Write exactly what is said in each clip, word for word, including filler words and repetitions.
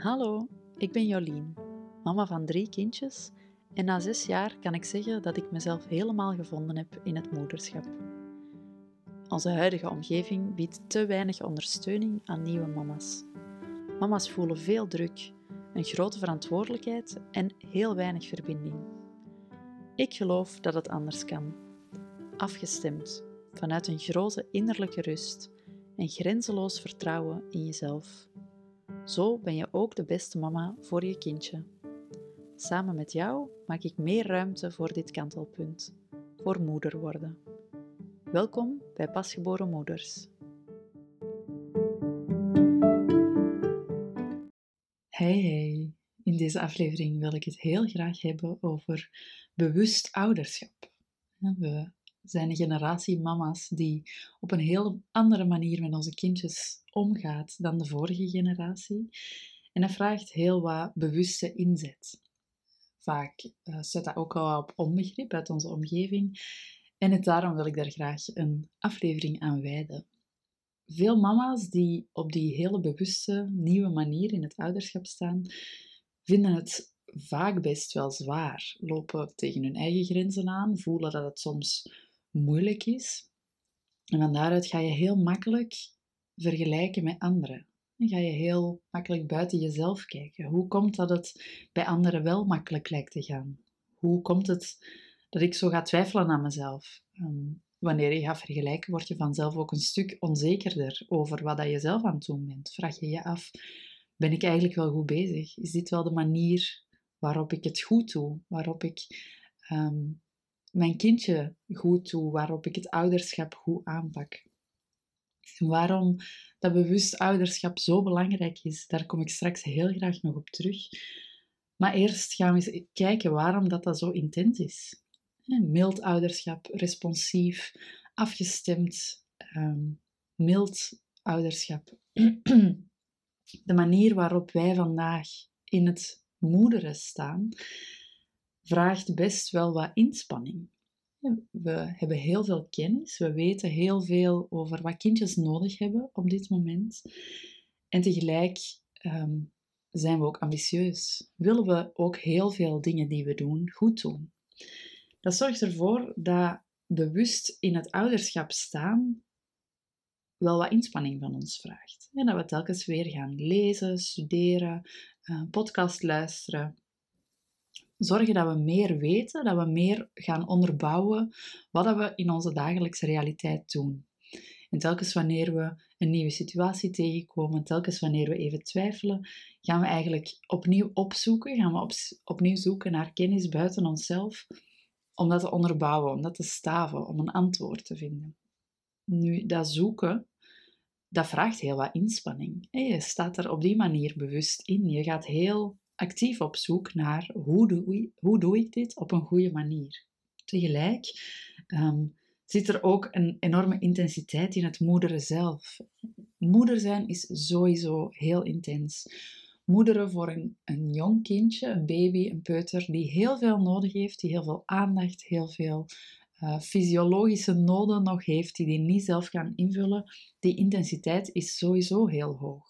Hallo, ik ben Jolien, mama van drie kindjes en na zes jaar kan ik zeggen dat ik mezelf helemaal gevonden heb in het moederschap. Onze huidige omgeving biedt te weinig ondersteuning aan nieuwe mama's. Mama's voelen veel druk, een grote verantwoordelijkheid en heel weinig verbinding. Ik geloof dat het anders kan. Afgestemd, vanuit een grote innerlijke rust en grenzeloos vertrouwen in jezelf. Zo ben je ook de beste mama voor je kindje. Samen met jou maak ik meer ruimte voor dit kantelpunt, voor moeder worden. Welkom bij Pasgeboren Moeders. Hey hey, in deze aflevering wil ik het heel graag hebben over bewust ouderschap. We zijn een generatie mama's die op een heel andere manier met onze kindjes omgaat dan de vorige generatie. En dat vraagt heel wat bewuste inzet. Vaak zet dat ook al op onbegrip uit onze omgeving. En het daarom wil ik daar graag een aflevering aan wijden. Veel mama's die op die hele bewuste, nieuwe manier in het ouderschap staan, vinden het vaak best wel zwaar. Lopen tegen hun eigen grenzen aan, voelen dat het soms moeilijk is. En van daaruit ga je heel makkelijk vergelijken met anderen. Dan ga je heel makkelijk buiten jezelf kijken. Hoe komt dat het bij anderen wel makkelijk lijkt te gaan? Hoe komt het dat ik zo ga twijfelen aan mezelf? Um, wanneer je gaat vergelijken, word je vanzelf ook een stuk onzekerder over wat je zelf aan het doen bent. Vraag je je af, ben ik eigenlijk wel goed bezig? Is dit wel de manier waarop ik het goed doe? Waarop ik um, mijn kindje goed doe? Waarop ik het ouderschap goed aanpak? En waarom dat bewust ouderschap zo belangrijk is, daar kom ik straks heel graag nog op terug. Maar eerst gaan we eens kijken waarom dat, dat zo intens is. Mild ouderschap, responsief, afgestemd, um, mild ouderschap. De manier waarop wij vandaag in het moederen staan, vraagt best wel wat inspanning. We hebben heel veel kennis, we weten heel veel over wat kindjes nodig hebben op dit moment. En tegelijk um, zijn we ook ambitieus. Willen we ook heel veel dingen die we doen, goed doen. Dat zorgt ervoor dat bewust in het ouderschap staan wel wat inspanning van ons vraagt. En dat we telkens weer gaan lezen, studeren, podcast luisteren. Zorgen dat we meer weten, dat we meer gaan onderbouwen wat we in onze dagelijkse realiteit doen. En telkens wanneer we een nieuwe situatie tegenkomen, telkens wanneer we even twijfelen, gaan we eigenlijk opnieuw opzoeken, gaan we op, opnieuw zoeken naar kennis buiten onszelf, om dat te onderbouwen, om dat te staven, om een antwoord te vinden. Nu, dat zoeken, dat vraagt heel wat inspanning. Je staat er op die manier bewust in. Je gaat heel actief op zoek naar hoe doe, hoe doe ik dit op een goede manier. Tegelijk um, zit er ook een enorme intensiteit in het moederen zelf. Moeder zijn is sowieso heel intens. Moederen voor een, een jong kindje, een baby, een peuter, die heel veel nodig heeft, die heel veel aandacht, heel veel uh, fysiologische noden nog heeft, die die niet zelf gaan invullen, die intensiteit is sowieso heel hoog.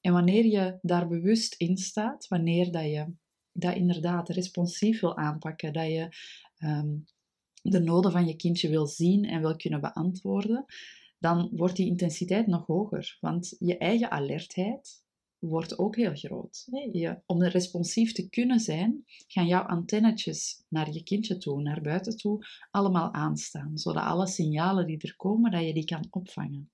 En wanneer je daar bewust in staat, wanneer dat je dat inderdaad responsief wil aanpakken, dat je um, de noden van je kindje wil zien en wil kunnen beantwoorden, dan wordt die intensiteit nog hoger, want je eigen alertheid wordt ook heel groot. Je, om responsief te kunnen zijn, gaan jouw antennetjes naar je kindje toe, naar buiten toe, allemaal aanstaan, zodat alle signalen die er komen, dat je die kan opvangen.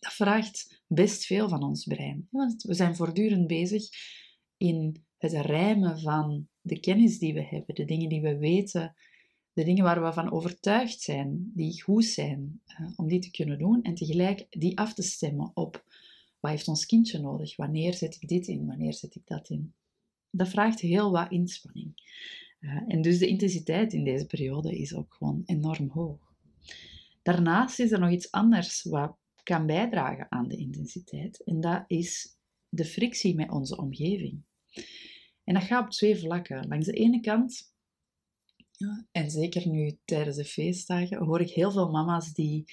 Dat vraagt best veel van ons brein, want we zijn voortdurend bezig in het rijmen van de kennis die we hebben, de dingen die we weten, de dingen waar we van overtuigd zijn, die goed zijn, om die te kunnen doen en tegelijk die af te stemmen op wat heeft ons kindje nodig? Wanneer zet ik dit in? Wanneer zet ik dat in? Dat vraagt heel wat inspanning. Uh, en dus de intensiteit in deze periode is ook gewoon enorm hoog. Daarnaast is er nog iets anders wat kan bijdragen aan de intensiteit. En dat is de frictie met onze omgeving. En dat gaat op twee vlakken. Langs de ene kant, en zeker nu tijdens de feestdagen, hoor ik heel veel mama's die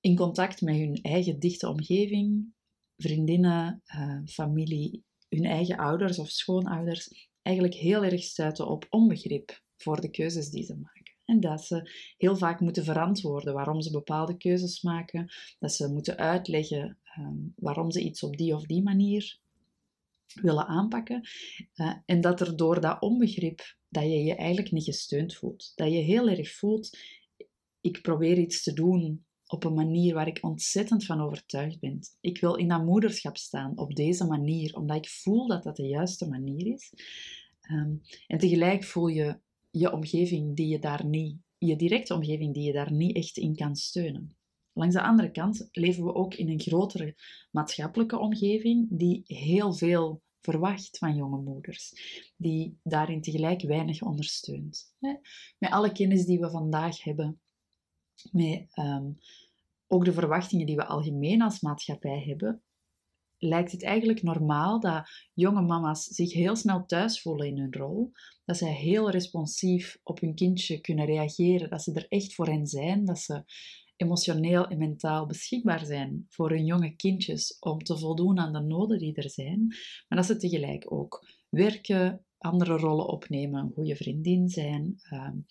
in contact met hun eigen dichte omgeving vriendinnen, uh, familie, hun eigen ouders of schoonouders eigenlijk heel erg stuiten op onbegrip voor de keuzes die ze maken. En dat ze heel vaak moeten verantwoorden waarom ze bepaalde keuzes maken, dat ze moeten uitleggen um, waarom ze iets op die of die manier willen aanpakken. Uh, en dat er door dat onbegrip dat je je eigenlijk niet gesteund voelt. Dat je heel erg voelt, ik probeer iets te doen op een manier waar ik ontzettend van overtuigd ben. Ik wil in dat moederschap staan, op deze manier, omdat ik voel dat dat de juiste manier is. Um, en tegelijk voel je je omgeving die je daar niet, je directe omgeving die je daar niet echt in kan steunen. Langs de andere kant leven we ook in een grotere maatschappelijke omgeving die heel veel verwacht van jonge moeders, die daarin tegelijk weinig ondersteunt. Met alle kennis die we vandaag hebben, met um, ook de verwachtingen die we algemeen als maatschappij hebben, lijkt het eigenlijk normaal dat jonge mama's zich heel snel thuis voelen in hun rol, dat zij heel responsief op hun kindje kunnen reageren, dat ze er echt voor hen zijn, dat ze emotioneel en mentaal beschikbaar zijn voor hun jonge kindjes om te voldoen aan de noden die er zijn, maar dat ze tegelijk ook werken, andere rollen opnemen, een goede vriendin zijn. Um,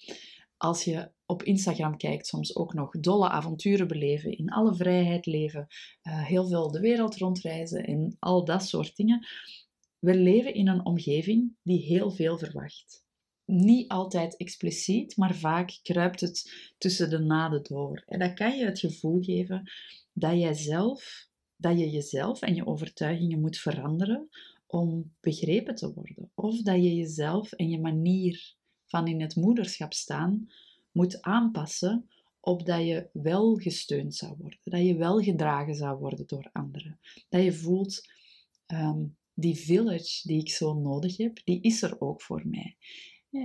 als je op Instagram kijkt, soms ook nog dolle avonturen beleven, in alle vrijheid leven, uh, heel veel de wereld rondreizen en al dat soort dingen. We leven in een omgeving die heel veel verwacht. Niet altijd expliciet, maar vaak kruipt het tussen de naden door. En dat kan je het gevoel geven dat, jij zelf, dat je jezelf en je overtuigingen moet veranderen om begrepen te worden. Of dat je jezelf en je manier van in het moederschap staan moet aanpassen op dat je wel gesteund zou worden. Dat je wel gedragen zou worden door anderen. Dat je voelt, um, die village die ik zo nodig heb, die is er ook voor mij.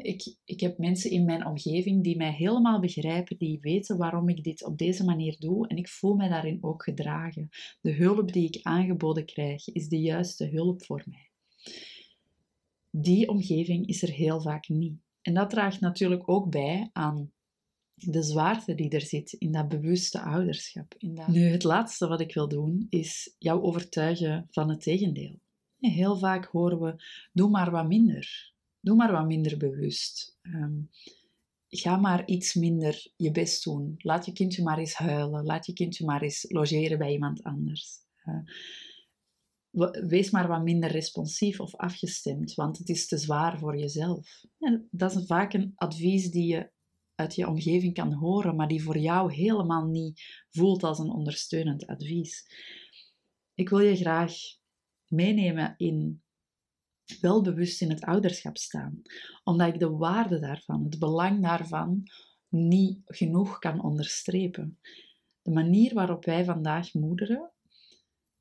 Ik, ik heb mensen in mijn omgeving die mij helemaal begrijpen, die weten waarom ik dit op deze manier doe en ik voel mij daarin ook gedragen. De hulp die ik aangeboden krijg is de juiste hulp voor mij. Die omgeving is er heel vaak niet. En dat draagt natuurlijk ook bij aan de zwaarte die er zit in dat bewuste ouderschap. In dat... Nu, het laatste wat ik wil doen, is jou overtuigen van het tegendeel. Heel vaak horen we, doe maar wat minder. Doe maar wat minder bewust. Um, ga maar iets minder je best doen. Laat je kindje maar eens huilen. Laat je kindje maar eens logeren bij iemand anders. Uh, Wees maar wat minder responsief of afgestemd, want het is te zwaar voor jezelf. En dat is vaak een advies die je uit je omgeving kan horen, maar die voor jou helemaal niet voelt als een ondersteunend advies. Ik wil je graag meenemen in wel bewust in het ouderschap staan, omdat ik de waarde daarvan, het belang daarvan, niet genoeg kan onderstrepen. De manier waarop wij vandaag moederen,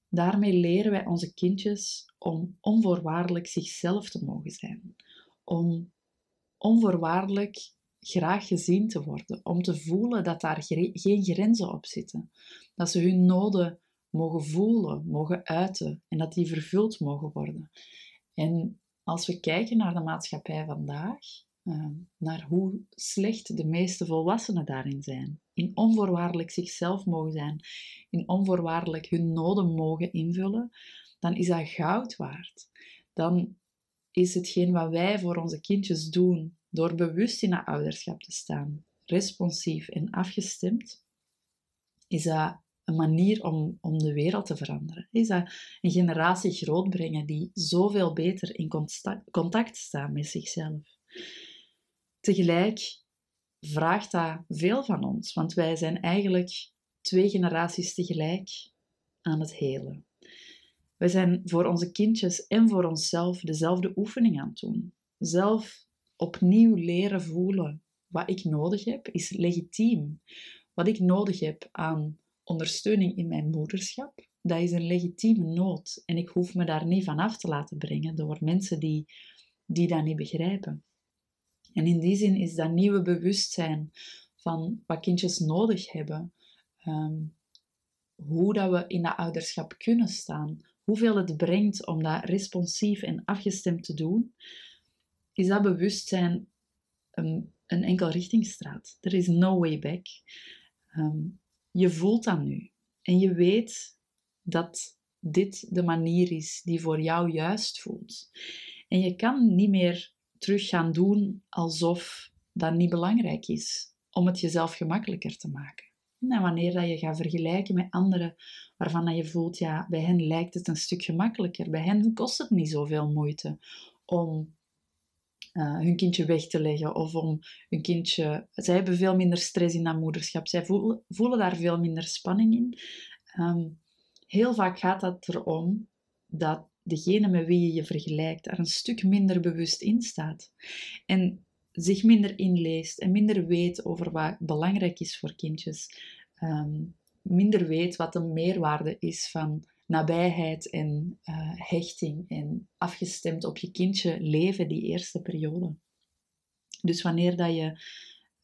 daarmee leren wij onze kindjes om onvoorwaardelijk zichzelf te mogen zijn. Om onvoorwaardelijk graag gezien te worden. Om te voelen dat daar geen grenzen op zitten. Dat ze hun noden mogen voelen, mogen uiten en dat die vervuld mogen worden. En als we kijken naar de maatschappij vandaag, naar hoe slecht de meeste volwassenen daarin zijn, in onvoorwaardelijk zichzelf mogen zijn, in onvoorwaardelijk hun noden mogen invullen, dan is dat goud waard. Dan is hetgeen wat wij voor onze kindjes doen, door bewust in dat ouderschap te staan, responsief en afgestemd, is dat een manier om, om de wereld te veranderen. Is dat een generatie grootbrengen die zoveel beter in contact staat met zichzelf. Tegelijk vraagt dat veel van ons, want wij zijn eigenlijk twee generaties tegelijk aan het helen. We zijn voor onze kindjes en voor onszelf dezelfde oefening aan het doen. Zelf opnieuw leren voelen wat ik nodig heb, is legitiem. Wat ik nodig heb aan ondersteuning in mijn moederschap, dat is een legitieme nood. En ik hoef me daar niet van af te laten brengen door mensen die, die dat niet begrijpen. En in die zin is dat nieuwe bewustzijn van wat kindjes nodig hebben, um, hoe dat we in dat ouderschap kunnen staan, hoeveel het brengt om dat responsief en afgestemd te doen, is dat bewustzijn een, een enkelrichtingsstraat. Er is no way back. Um, je voelt dat nu en je weet dat dit de manier is die voor jou juist voelt. En je kan niet meer terug gaan doen alsof dat niet belangrijk is, om het jezelf gemakkelijker te maken. En wanneer dat je gaat vergelijken met anderen waarvan dat je voelt, ja, bij hen lijkt het een stuk gemakkelijker, bij hen kost het niet zoveel moeite om uh, hun kindje weg te leggen of om hun kindje... Zij hebben veel minder stress in dat moederschap, zij voelen, voelen daar veel minder spanning in. Um, heel vaak gaat dat erom dat degene met wie je je vergelijkt daar een stuk minder bewust in staat. En zich minder inleest en minder weet over wat belangrijk is voor kindjes. Um, minder weet wat de meerwaarde is van nabijheid en uh, hechting en afgestemd op je kindje leven die eerste periode. Dus wanneer dat je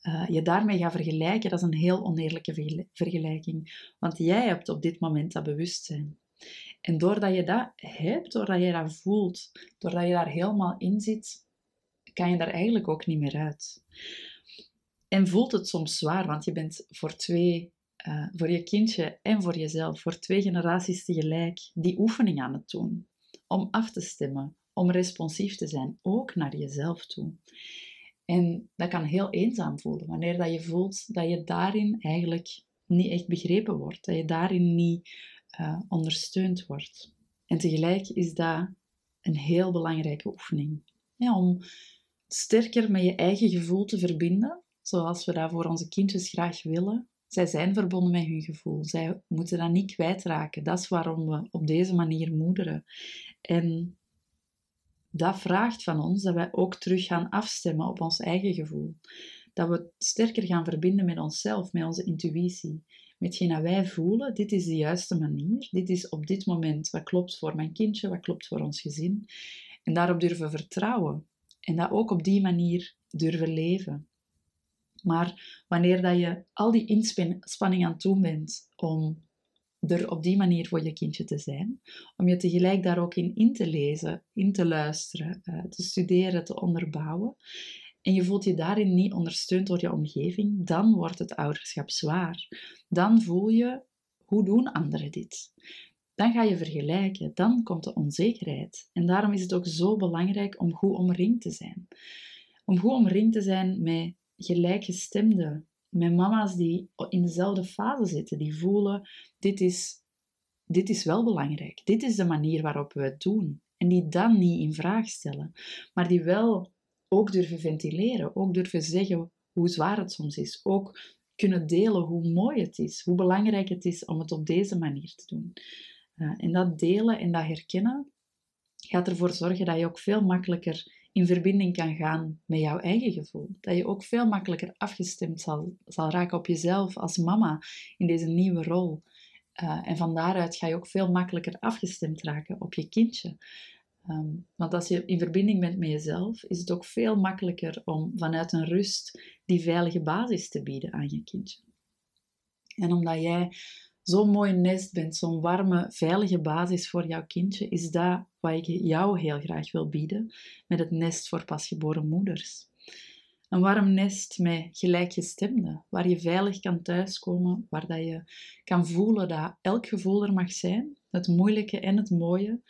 uh, je daarmee gaat vergelijken, dat is een heel oneerlijke vergelijking. Want jij hebt op dit moment dat bewustzijn. En doordat je dat hebt, doordat je dat voelt, doordat je daar helemaal in zit, kan je daar eigenlijk ook niet meer uit. En voelt het soms zwaar, want je bent voor twee, uh, voor je kindje en voor jezelf, voor twee generaties tegelijk, die oefening aan het doen. Om af te stemmen, om responsief te zijn, ook naar jezelf toe. En dat kan heel eenzaam voelen, wanneer dat je voelt dat je daarin eigenlijk niet echt begrepen wordt, dat je daarin niet uh, ondersteund wordt. En tegelijk is dat een heel belangrijke oefening. Ja, om sterker met je eigen gevoel te verbinden, zoals we dat voor onze kindjes graag willen. Zij zijn verbonden met hun gevoel. Zij moeten dat niet kwijtraken. Dat is waarom we op deze manier moederen. En dat vraagt van ons dat wij ook terug gaan afstemmen op ons eigen gevoel. Dat we sterker gaan verbinden met onszelf, met onze intuïtie. Met hetgeen dat wij voelen, dit is de juiste manier. Dit is op dit moment wat klopt voor mijn kindje, wat klopt voor ons gezin. En daarop durven vertrouwen. En dat ook op die manier durven leven. Maar wanneer dat je al die inspanning aan toe bent om er op die manier voor je kindje te zijn, om je tegelijk daar ook in in te lezen, in te luisteren, te studeren, te onderbouwen, en je voelt je daarin niet ondersteund door je omgeving, dan wordt het ouderschap zwaar. Dan voel je, hoe doen anderen dit? Dan ga je vergelijken, dan komt de onzekerheid. En daarom is het ook zo belangrijk om goed omringd te zijn. Om goed omringd te zijn met gelijkgestemden, met mama's die in dezelfde fase zitten, die voelen, dit is, dit is wel belangrijk, dit is de manier waarop we het doen. En die dan niet in vraag stellen, maar die wel ook durven ventileren, ook durven zeggen hoe zwaar het soms is, ook kunnen delen hoe mooi het is, hoe belangrijk het is om het op deze manier te doen. Uh, en dat delen en dat herkennen gaat ervoor zorgen dat je ook veel makkelijker in verbinding kan gaan met jouw eigen gevoel. Dat je ook veel makkelijker afgestemd zal, zal raken op jezelf als mama in deze nieuwe rol. Uh, en van daaruit ga je ook veel makkelijker afgestemd raken op je kindje. Um, want als je in verbinding bent met jezelf, is het ook veel makkelijker om vanuit een rust die veilige basis te bieden aan je kindje. En omdat jij zo'n mooi nest bent, zo'n warme, veilige basis voor jouw kindje, is dat wat ik jou heel graag wil bieden met het nest voor pasgeboren moeders. Een warm nest met gelijkgestemden, waar je veilig kan thuiskomen, waar dat je kan voelen dat elk gevoel er mag zijn, het moeilijke en het mooie,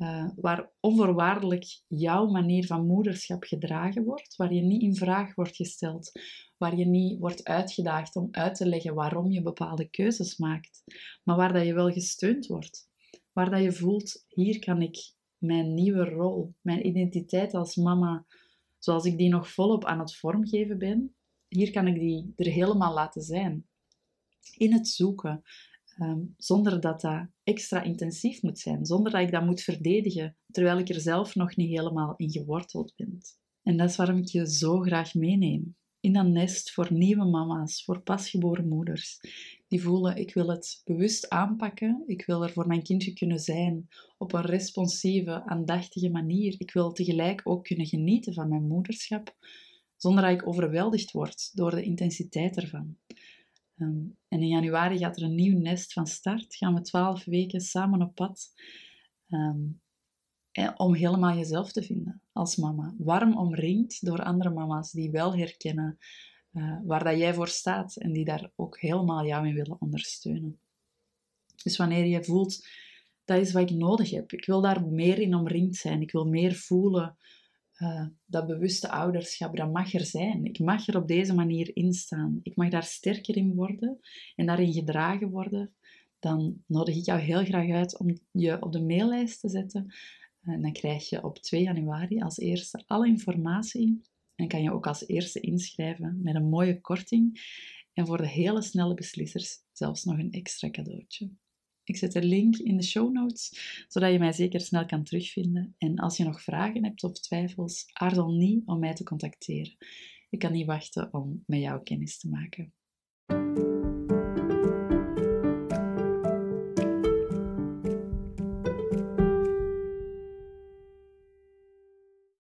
Uh, waar onvoorwaardelijk jouw manier van moederschap gedragen wordt, waar je niet in vraag wordt gesteld, waar je niet wordt uitgedaagd om uit te leggen waarom je bepaalde keuzes maakt, maar waar dat je wel gesteund wordt. Waar dat je voelt, hier kan ik mijn nieuwe rol, mijn identiteit als mama, zoals ik die nog volop aan het vormgeven ben, hier kan ik die er helemaal laten zijn. In het zoeken. Um, zonder dat dat extra intensief moet zijn, zonder dat ik dat moet verdedigen, terwijl ik er zelf nog niet helemaal in geworteld ben. En dat is waarom ik je zo graag meeneem. In dat nest voor nieuwe mama's, voor pasgeboren moeders, die voelen, ik wil het bewust aanpakken, ik wil er voor mijn kindje kunnen zijn, op een responsieve, aandachtige manier. Ik wil tegelijk ook kunnen genieten van mijn moederschap, zonder dat ik overweldigd word door de intensiteit ervan. Um, en in januari gaat er een nieuw nest van start. Gaan we twaalf weken samen op pad um, om helemaal jezelf te vinden als mama. Warm omringd door andere mama's die wel herkennen uh, waar dat jij voor staat en die daar ook helemaal jou in willen ondersteunen. Dus wanneer je voelt dat is wat ik nodig heb. Ik wil daar meer in omringd zijn. Ik wil meer voelen uh, dat bewuste ouderschap, dat mag er zijn. Ik mag er op deze manier in staan. Ik mag daar sterker in worden en daarin gedragen worden. Dan nodig ik jou heel graag uit om je op de maillijst te zetten. En dan krijg je op twee januari als eerste alle informatie in. En kan je ook als eerste inschrijven met een mooie korting. En voor de hele snelle beslissers zelfs nog een extra cadeautje. Ik zet de link in de show notes, zodat je mij zeker snel kan terugvinden. En als je nog vragen hebt of twijfels, aarzel niet om mij te contacteren. Ik kan niet wachten om met jou kennis te maken.